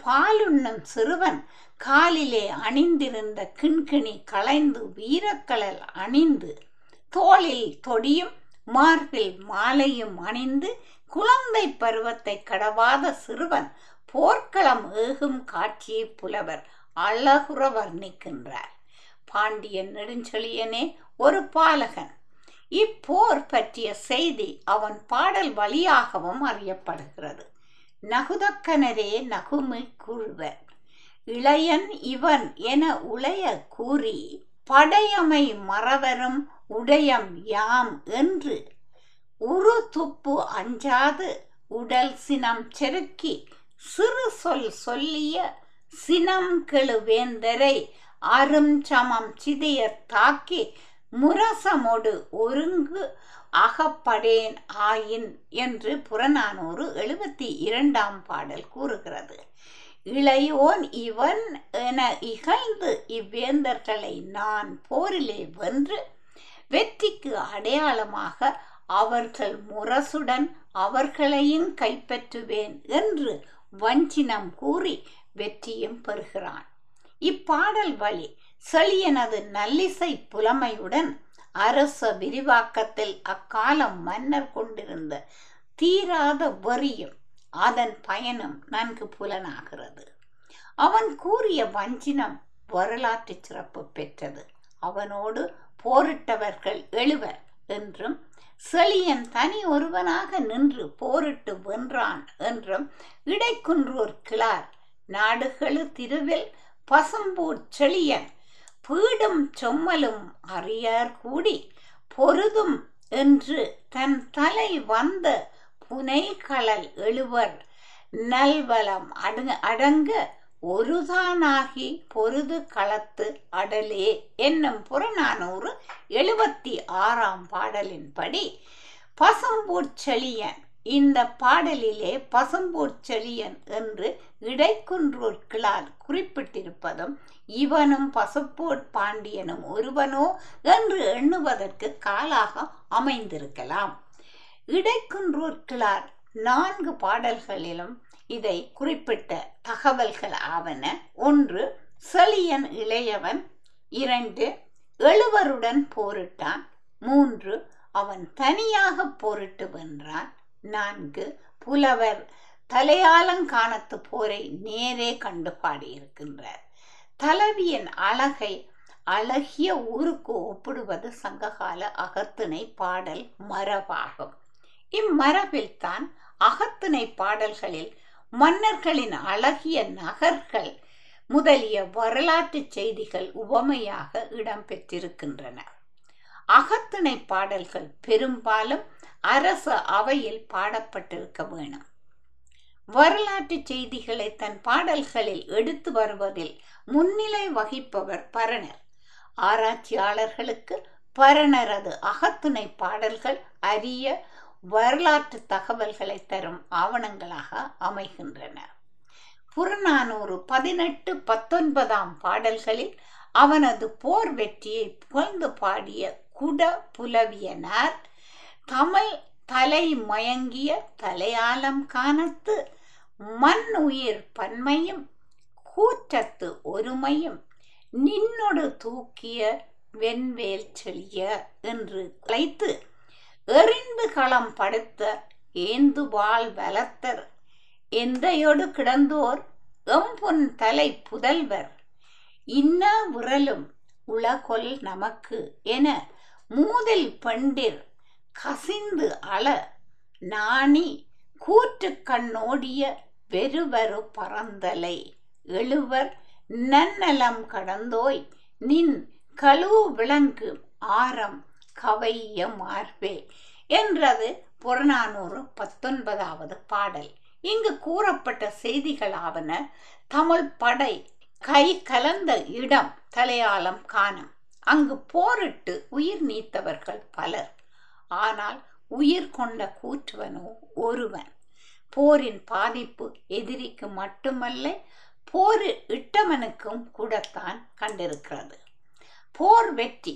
பாலுண்ணும் சிறுவன் காலிலே அணிந்திருந்த கிண்கிணி களைந்து வீரக்கழல் அணிந்து தோளில் தொடியும் மார்பில் மாலையும் அணிந்து குழந்தை பருவத்தை கடவாத சிறுவன் போர்க்களம் ஏகும் காட்சியை புலவர் அழகுற வர்ணிக்கின்றார். பாண்டியன் நெடுஞ்செழியனே ஒரு பாலகன். இப்போர் பற்றிய செய்தி அவன் பாடல் வழியாகவும் அறியப்படுகிறது. நகுதக்கனரே நகுமி கூறுவர் இளையன் இவன் என உளைய கூறி படையமை மறவரும் உடையம் யாம் என்று உரு துப்பு அஞ்சாது உடல் சினம் செருக்கி சிறு சொல் சொல்லிய சினம் கெழுவேந்தரை அரும் சமம் சிதையர் தாக்கி முரசமோடு ஒருங்கு அகப்படேன் ஆயின் என்று புறநானூறு எழுபத்தி இரண்டாம் பாடல் கூறுகிறது. இளையோன் இவன் என இகழ்ந்து இவ்வேந்தர்களை நான் போரிலே வென்று வெற்றிக்கு அடையாளமாக அவர்கள் முரசுடன் அவர்களையும் கைப்பற்றுவேன் என்று வஞ்சினம் கூறி வெற்றியும் பெறுகிறான். இப்பாடல் வழி செழியனது நல்லிசை புலமையுடன் அரச விரிவாக்கத்தில் அக்காலம் மன்னர் கொண்டிருந்த தீராத வெறியும் அதன் பயனும் நன்கு புலனாகிறது. அவன் கூறிய வஞ்சினம் வரலாற்று சிறப்பு பெற்றது. அவனோடு போரிட்டவர்கள் எழுவர் என்றும் செழியன் தனி ஒருவனாக நின்று போரிட்டு வென்றான் என்றும் இடைக்குன்றூர் கிழார் நாடுகளு திருவில் பசும்பூண் செழியன் பீடும் சொம்மலும் அறியார் கூடி பொருதும் என்று தன் தலை வந்த புனைகளல் எழுவர் நல்வளம் அடங்க ஒருதானாகி பொருது களத்து அடலே என்னும் புறநானூறு எழுபத்தி ஆறாம் பாடலின்படி பசும்பூச்செழியன். இந்த பாடலிலே பசும்பூச்செழியன் என்று இடைக்குன்றூர் கிழார் குறிப்பிட்டிருப்பதும் இவனும் பசும்பூண் பாண்டியனும் ஒருவனோ என்று எண்ணுவதற்கு காலாக அமைந்திருக்கலாம். இடைக்குன்றூர் கிழார் நான்கு பாடல்களிலும் இதை குறிப்பிட்ட தகவல்கள் ஆவன. ஒன்று, செழியன் இளையவன். இரண்டு, எழுவருடன் போரிட்டான். மூன்று, அவன் தனியாக போரிட்டு வென்றான். நான்கு, புலவர் தலையாலங்கானத்து போரை நேரே கண்டு பாடியிருக்கின்றார். தலைவியின் அழகை அழகிய ஊருக்கு ஒப்பிடுவது சங்ககால அகத்திணை பாடல் மரபாகும். இம்மரபில்தான் அகத்திணை பாடல்களில் மன்னர்களின் அழகிய நகர்கள் முதலிய வரலாற்று செய்திகள் உவமையாக இடம்பெற்றிருக்கின்றன. அகத்திணை பாடல்கள் பெரும்பாலும் அரச அவையில் பாடப்பட்டிருக்க வேணும். வரலாற்று செய்திகளை தன் பாடல்களில் எடுத்து வருவதில் முன்னிலை வகிப்பவர் பரணர். ஆராய்ச்சியாளர்களுக்கு பரணரது அகத்திணை பாடல்கள் அரிய வரலாற்று தகவல்களை தரும் ஆவணங்களாக அமைகின்றன. புறநானூறு பதினெட்டு பத்தொன்பதாம் பாடல்களில் அவனது போர் வெற்றியை புகழ்ந்து பாடிய குட புலவியனார் தமிழ் தலை மயங்கிய தலையாலம் காணத்து மண் உயிர் பன்மையும் கூற்றத்து ஒருமையும் நின்னொடு தூக்கிய வெண்வேல் செழிய என்று கலைத்து எறிந்து களம் படுத்த ஏந்துவாள் வளர்த்தர் எந்தையோடு கிடந்தோர் எம்புன் தலை புதல்வர் இன்ன விரலும் உலகொல் நமக்கு என மூதில் பெண்டிர் கசிந்து அள நாணி கூற்று கண்ணோடிய வெறுவரு பறந்தலை எழுவர் நன்னலம் கடந்தோய் நின் கழு விளங்கு ஆரம் கவைய மார்பே என்றது புறநானூறு பத்தொன்பதாவது பாடல். இங்கு கூறப்பட்ட செய்திகளாவன: தமிழ் படை கை கலந்த இடம் தலையாலம் காணம். அங்கு போரிட்டு உயிர் நீத்தவர்கள் பலர், ஆனால் உயிர் கொண்ட கூற்றுவனோ ஒருவன். போரின் பாதிப்பு எதிரிக்கு மட்டுமல்ல, போர் இட்டவனுக்கும் கூடத்தான் கண்டிருக்கிறது. போர் வெற்றி.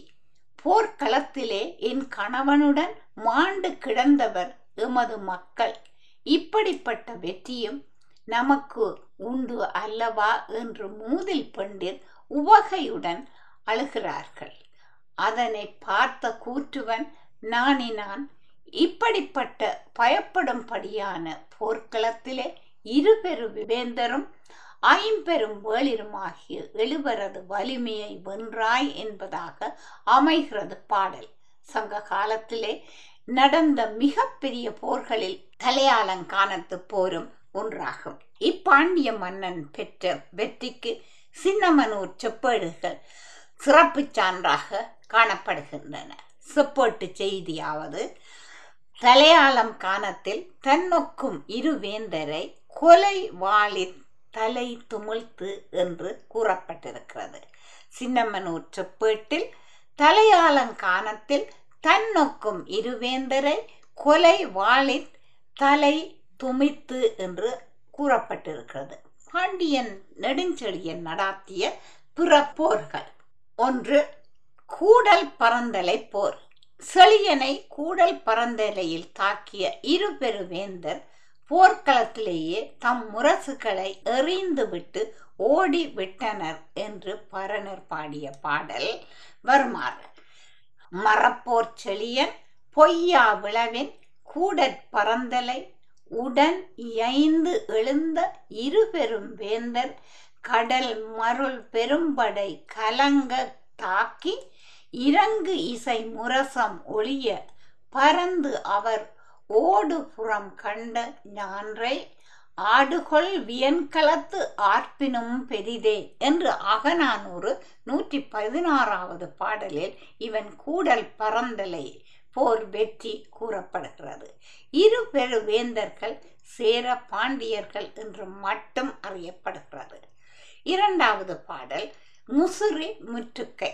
போர்க்களத்திலே என் கணவனுடன் மாண்டு கிடந்தவர் எமது மக்கள். இப்படிப்பட்ட வெற்றியும் நமக்கு உண்டு அல்லவா என்று மூதில் பெண்டிர் உவகையுடன் அழுகிறார்கள். அதனை பார்த்த கூற்றுவன் நாணினான், இப்படிப்பட்ட பயப்படும்படியான போர்க்களத்திலே இரு பெரு வேந்தரும் ஐம்பெரும் வேளிருமாகிய எழுவரது வலிமையை வென்றாய் என்பதாக அமைகிறது பாடல். சங்க காலத்திலே நடந்த மிக பெரிய போர்களில் தலையாலங்கானத்து போரும் ஒன்றாகும். இப்பாண்டிய மன்னன் பெற்ற வெற்றிக்கு சின்னமனூர் செப்பேடுகள் சிறப்பு சான்றாக காணப்படுகின்றன. செப்பேட்டு செய்தியாவது தலையாலம் காணத்தில் தன்னொக்கும் இரு வேந்தரை கொலை வாளின் தலை துமிழ்த்து என்று கூறப்பட்டிருக்கிறது. சின்னமனூர் செப்பேட்டில் தலையாலங்கானத்தில் தன்னொக்கும் இருவேந்தரை கொலை வாளின் தலை துமித்து என்று கூறப்பட்டிருக்கிறது. பாண்டியன் நெடுஞ்செழியன் நடாத்திய பிற போர்கள். ஒன்று, கூடல் பரந்தலை போர். செழியனை கூடல் பரந்தலையில் தாக்கிய இரு பெருவேந்தர் போர்க்களத்திலேயே தம் முரசுகளை எறிந்துவிட்டு ஓடி விட்டனர் என்று பரணர் பாடிய பாடல் வருமாறு: மறப்போர் செழியன் பொய்யா விளவின் கூடற் பரந்தலை உடன் இயைந்து எழுந்த இரு பெரும் வேந்தர் கடல் மருள் பெரும்படை கலங்க தாக்கி இறங்கு இசை முரசம் ஒளிய பறந்து அவர் ஓடுபுறம் கண்ட ஞான்றை ஆடுகொள் வியன்களத்து ஆர்ப்பினும் பெரிதே என்று அகநானூறு நூற்றி பதினாறாவது பாடலில் இவன் கூடல் பரந்தலை போர் வெற்றி கூறப்படுகிறது. இரு பெரு வேந்தர்கள் சேர பாண்டியர்கள் என்று மட்டும் அறியப்படுகிறது. இரண்டாவது பாடல் முசிறி முற்றுக்கை.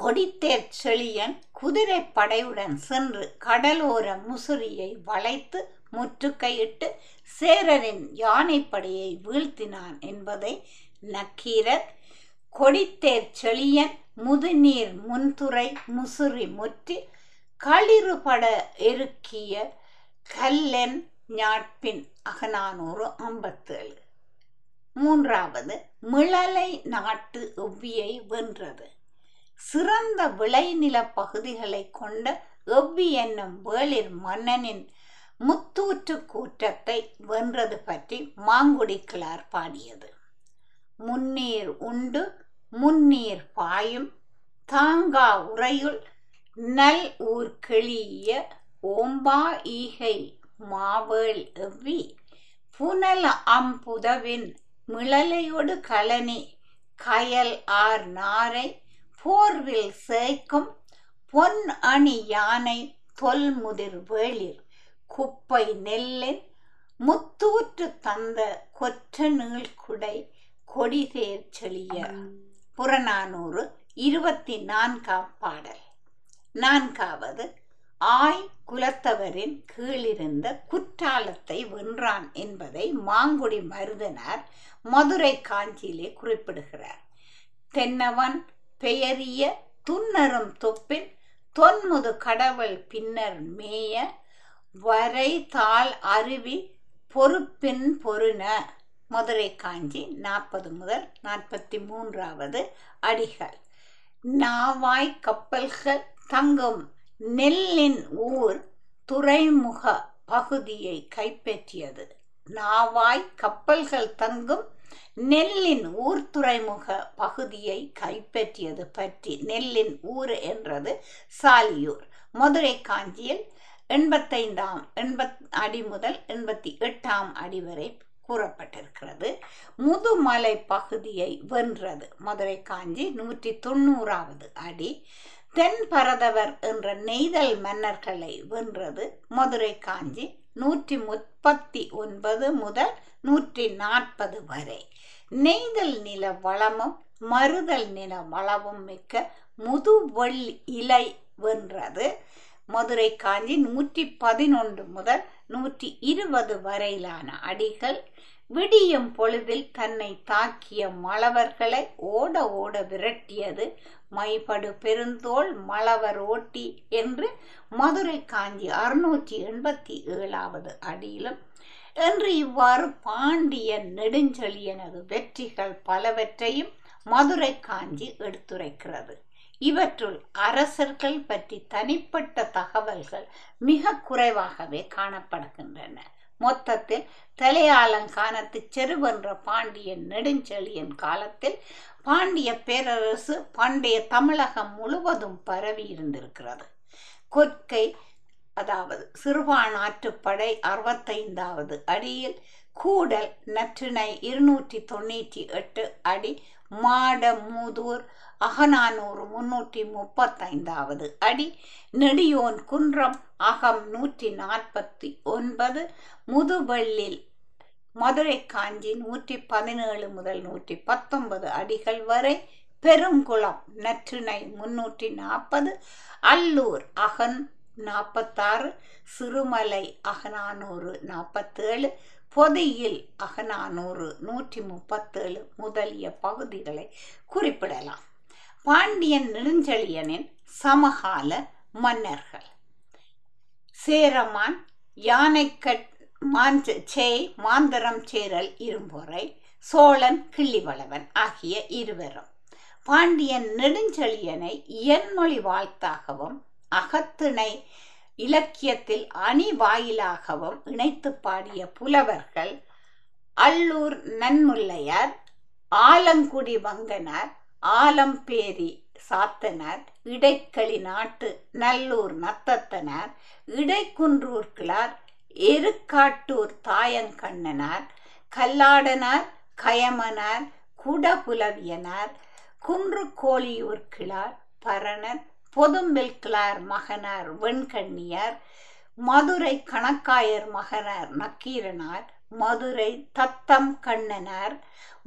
கொடித்தேர் செழியன் குதிரை படையுடன் சென்று கடலோர முசிறியை வளைத்து முற்றுக்கையிட்டு சேரரின் யானைப்படையை வீழ்த்தினான் என்பதை நக்கீரர் கொடித்தேர் செழியன் முதுநீர் முன்துறை முசிறி முற்றி களிறுபட எருக்கிய கல்லென் ஞாட்பின் அகநானூறு ஐம்பத்தேழு. மூன்றாவது மிளலை நாட்டு ஒவ்வியை வென்றது. சிறந்த விளைநில பகுதிகளை கொண்ட ஒவ்வி என்னும் வேளிர் மன்னனின் முத்தூற்று கூற்றத்தை வென்றது பற்றி மாங்குடி கிழார் பாடியது. முன்னீர் உண்டு முன்னீர் பாயும் தாங்கா உரையுள் நல் ஊர் கிளிய ஓம்பா ஈகை மாவேள் எவ்வி புனல் அம்புதவின் மிளலையொடு கலனி கயல் ஆர் நாரை போர்வில் சேய்க்கும் பொன் அணி யானை தொல்முதிர் வேளிர் குப்பை நெல்லின் முத்தூற்று தந்த கொற்ற நீள்குடை கொடிதேர் செழிய புறநானூறு இருபத்தி நான்காம் பாடல். நான்காவது ஆய் குலத்தவரின் கீழிருந்த குற்றாலத்தை வென்றான் என்பதை மாங்குடி மருதனார் மதுரை காஞ்சியிலே குறிப்பிடுகிறார். தென்னவன் பெயரிய துன்னரும் தொப்பின் தொன்முது கடவுள் பின்னர் மேய வரை தாள் அருவி பொறுப்பின் பொருண மதுரை காஞ்சி நாற்பது முதல் நாற்பத்தி மூன்றாவது அடிகள். நாவாய் கப்பல்கள் தங்கும் நெல்லின் ஊர் துறைமுக பகுதியை கைப்பற்றியது. நாவாய் கப்பல்கள் தங்கும் நெல்லின் ஊர் துறைமுக பகுதியை கைப்பற்றியது பற்றி நெல்லின் ஊர் என்றது சாலியூர். மதுரை காஞ்சியில் எண்பத்தைந்தாம் எண்பத் அடி முதல் எண்பத்தி எட்டாம் அடி வரை கூறப்பட்டிருக்கிறது. முதுமலை பகுதியை வென்றது. மதுரை காஞ்சி நூற்றி தொண்ணூறாவது அடி. தென் பரதவர் என்ற நெய்தல் மன்னர்களை வென்றது. மதுரை காஞ்சி நூற்றி முப்பத்தி ஒன்பது முதல் நூற்றி நாற்பது வரை. நெய்தல் நில வளமும் மறுதல் நில வளமும் மிக்க முதுவெள் இலை வென்றது. மதுரை காஞ்சி நூற்றி பதினொன்று முதல் நூற்றி இருபது வரையிலான அடிகள். விடியும் பொழுதில் தன்னை தாக்கிய மலவர்களை ஓட ஓட விரட்டியது மைபடு பெருந்தோள் மலவர் ஓட்டி என்று மதுரை காஞ்சி அறுநூற்றி எண்பத்தி ஏழாவது அடியிலும் என்று இவ்வாறு பாண்டியன் நெடுஞ்செழியனது வெற்றிகள் பலவற்றையும் மதுரை காஞ்சி எடுத்துரைக்கிறது. இவற்றுள் அரசர்கள் பற்றி தனிப்பட்ட தகவல்கள் மிக குறைவாகவே காணப்படுகின்றன. மொத்தத்தில் தலையாலங்கானத்து செருவென்ற பாண்டியன் நெடுஞ்செழியன் காலத்தில் பாண்டிய பேரரசு பண்டைய தமிழகம் முழுவதும் பரவி இருந்திருக்கிறது. கொற்கை அதாவது சிறுபான் ஆற்றுப்படை அறுபத்தைந்தாவது அடியில், கூடல் நற்றிணை இருநூற்றி தொண்ணூற்றி எட்டு அடி, மாடமூதூர் அகநானூறு முன்னூற்றி முப்பத்தைந்தாவது அடி, நெடியோன் குன்றம் அகம் நூற்றி நாற்பத்தி ஒன்பது, முதுவெள்ளில் மதுரை காஞ்சி நூற்றி பதினேழு முதல் நூற்றி பத்தொன்பது அடிகள் வரை, பெருங்குளம் நற்றிணை முன்னூற்றி நாற்பது, அல்லூர் அகன் நாற்பத்தாறு, சிறுமலை அகநானூறு நாற்பத்தேழு, பொதியில் அகநானூறு நூற்றி முப்பத்தேழு முதலிய பகுதிகளை குறிப்பிடலாம். பாண்டியன் நெடுஞ்செழியனின் சமகால மன்னர்கள்: சேரமான் யானைக்கட்சே மாந்தரம் சேரல் இரும்பொறை, சோழன் கிள்ளிவளவன் ஆகிய இருவரும் பாண்டியன் நெடுஞ்செழியனை இயன்மொழி வாழ்த்தாகவும் அகத்திணை இலக்கியத்தில் அணி வாயிலாகவும் இணைத்து பாடிய புலவர்கள் அல்லூர் நன்முல்லையார், ஆலங்குடி வங்கனார், ஆலம்பேரி சாத்தனார், இடைக்களி நாட்டு நல்லூர் நத்தத்தனார், இடைக்குன்றூர் கிழார், எருக்காட்டூர் தாயங்கண்ணனார், கல்லாடனார், கயமனார், குட புலவியனார், குறுங்கோழியூர் கிழார், பரணர், பொதும்பில் கிழார் மகனார் வெண்கண்ணியார், மதுரை கணக்காயர் மகனார் நக்கீரனார், மதுரை தத்தம் கண்ணனார்,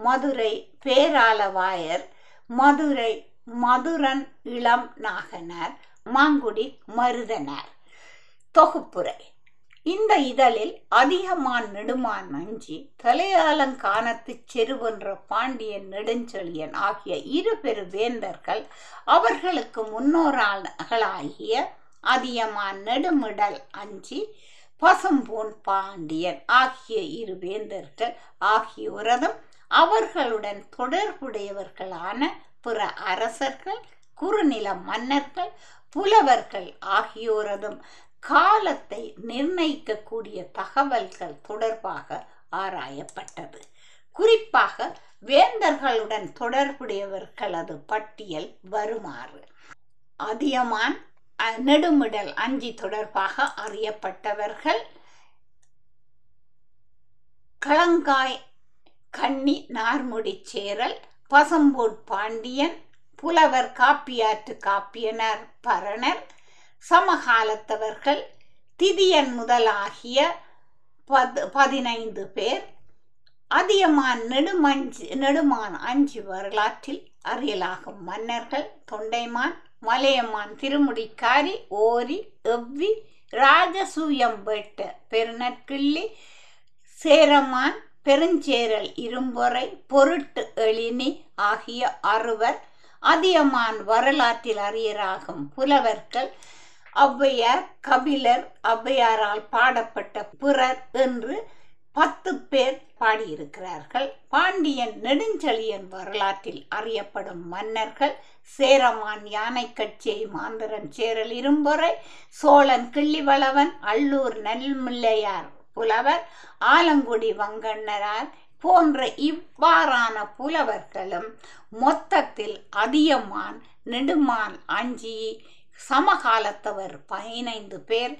மதுரை பேராலவாயர், மதுரை மதுரன் இளம் நாகனார், மாங்குடி மருதனார். தொகுப்புரை: இந்த இதழில் அதியமான் நெடுமான் அஞ்சி, தலையாலங்கானத்து செருவென்ற பாண்டியன் நெடுஞ்செழியன் ஆகிய இரு பெரு வேந்தர்கள், அவர்களுக்கு முன்னோர்களாகிய அதியமான் நெடுமிடல் அஞ்சி, பசும்பூண் பாண்டியன் ஆகிய இரு வேந்தர்கள் ஆகியோரதும் அவர்களுடன் தொடர்புடையவர்களான பிற அரசர்கள், குறுநில மன்னர்கள், புலவர்கள் ஆகியோரதும் காலத்தை நிர்ணயிக்கக்கூடிய தகவல்கள் தொடர்பாக ஆராயப்பட்டது. குறிப்பாக வேந்தர்களுடன் தொடர்புடையவர்களது பட்டியல் வருமாறு: அதியமான் நெடுமிடல் அஞ்சி தொடர்பாக அறியப்பட்டவர்கள்: களங்காய்க்கண்ணி நார்முடிச் சேரல், பசும்பூண் பாண்டியன், புலவர் காப்பியாற்று காப்பியனார் பரணர். சமகாலத்தவர்கள்: திதியன் முதலாகிய பத் பதினைந்து பேர். அதியமான் நெடுமஞ்சி நெடுமான் அஞ்சி வரலாற்றில் அறியலாகும் மன்னர்கள்: தொண்டைமான், மலையமான் திருமுடிக்காரி, ஓரி, எவ்வி, ராஜசூயம்பேட்ட பெருநற்கிள்ளி, சேரமான், பெருஞ்சேரல் இரும்பொறை, பொருட்டு எழினி ஆகிய அறுவர். அதியமான் வரலாற்றில் அறியராகும் புலவர்கள்: ஔவையார், கபிலர், ஔவையாரால் பாடப்பட்ட பிறர் என்று பத்து பேர் பாடியிருக்கிறார்கள். பாண்டியன் நெடுஞ்செழியன் வரலாற்றில் அறியப்படும் மன்னர்கள்: சேரமான் யானைக்கட்சி மாந்தரன் சேரல் இரும்பொறை, சோழன் கிள்ளிவளவன், அல்லூர் நெல்மில்லையார் புலவர், ஆலங்குடி வங்கண்ணனார் போன்ற இவ்வாறான புலவர்களும். மொத்தத்தில் அதியமான் நெடுமான் அஞ்சி சமகாலத்தவர் பதினைந்து பேர்,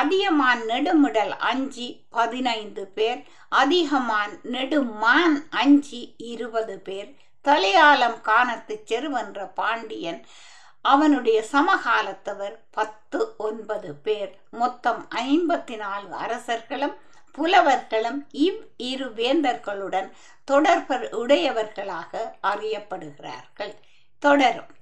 அதியமான் நெடுமிடல் அஞ்சி பதினைந்து பேர், அதியமான் நெடுமான் அஞ்சி இருபது பேர், தலையாலம் காணத்து செருவென்ற பாண்டியன் அவனுடைய சமகாலத்தவர் பத்து ஒன்பது பேர். மொத்தம் ஐம்பத்தி நான்கு அரசர்களும் புலவர்களும் இவ் இரு வேந்தர்களுடன் தொடர்பு உடையவர்களாக அறியப்படுகிறார்கள். தொடரும்.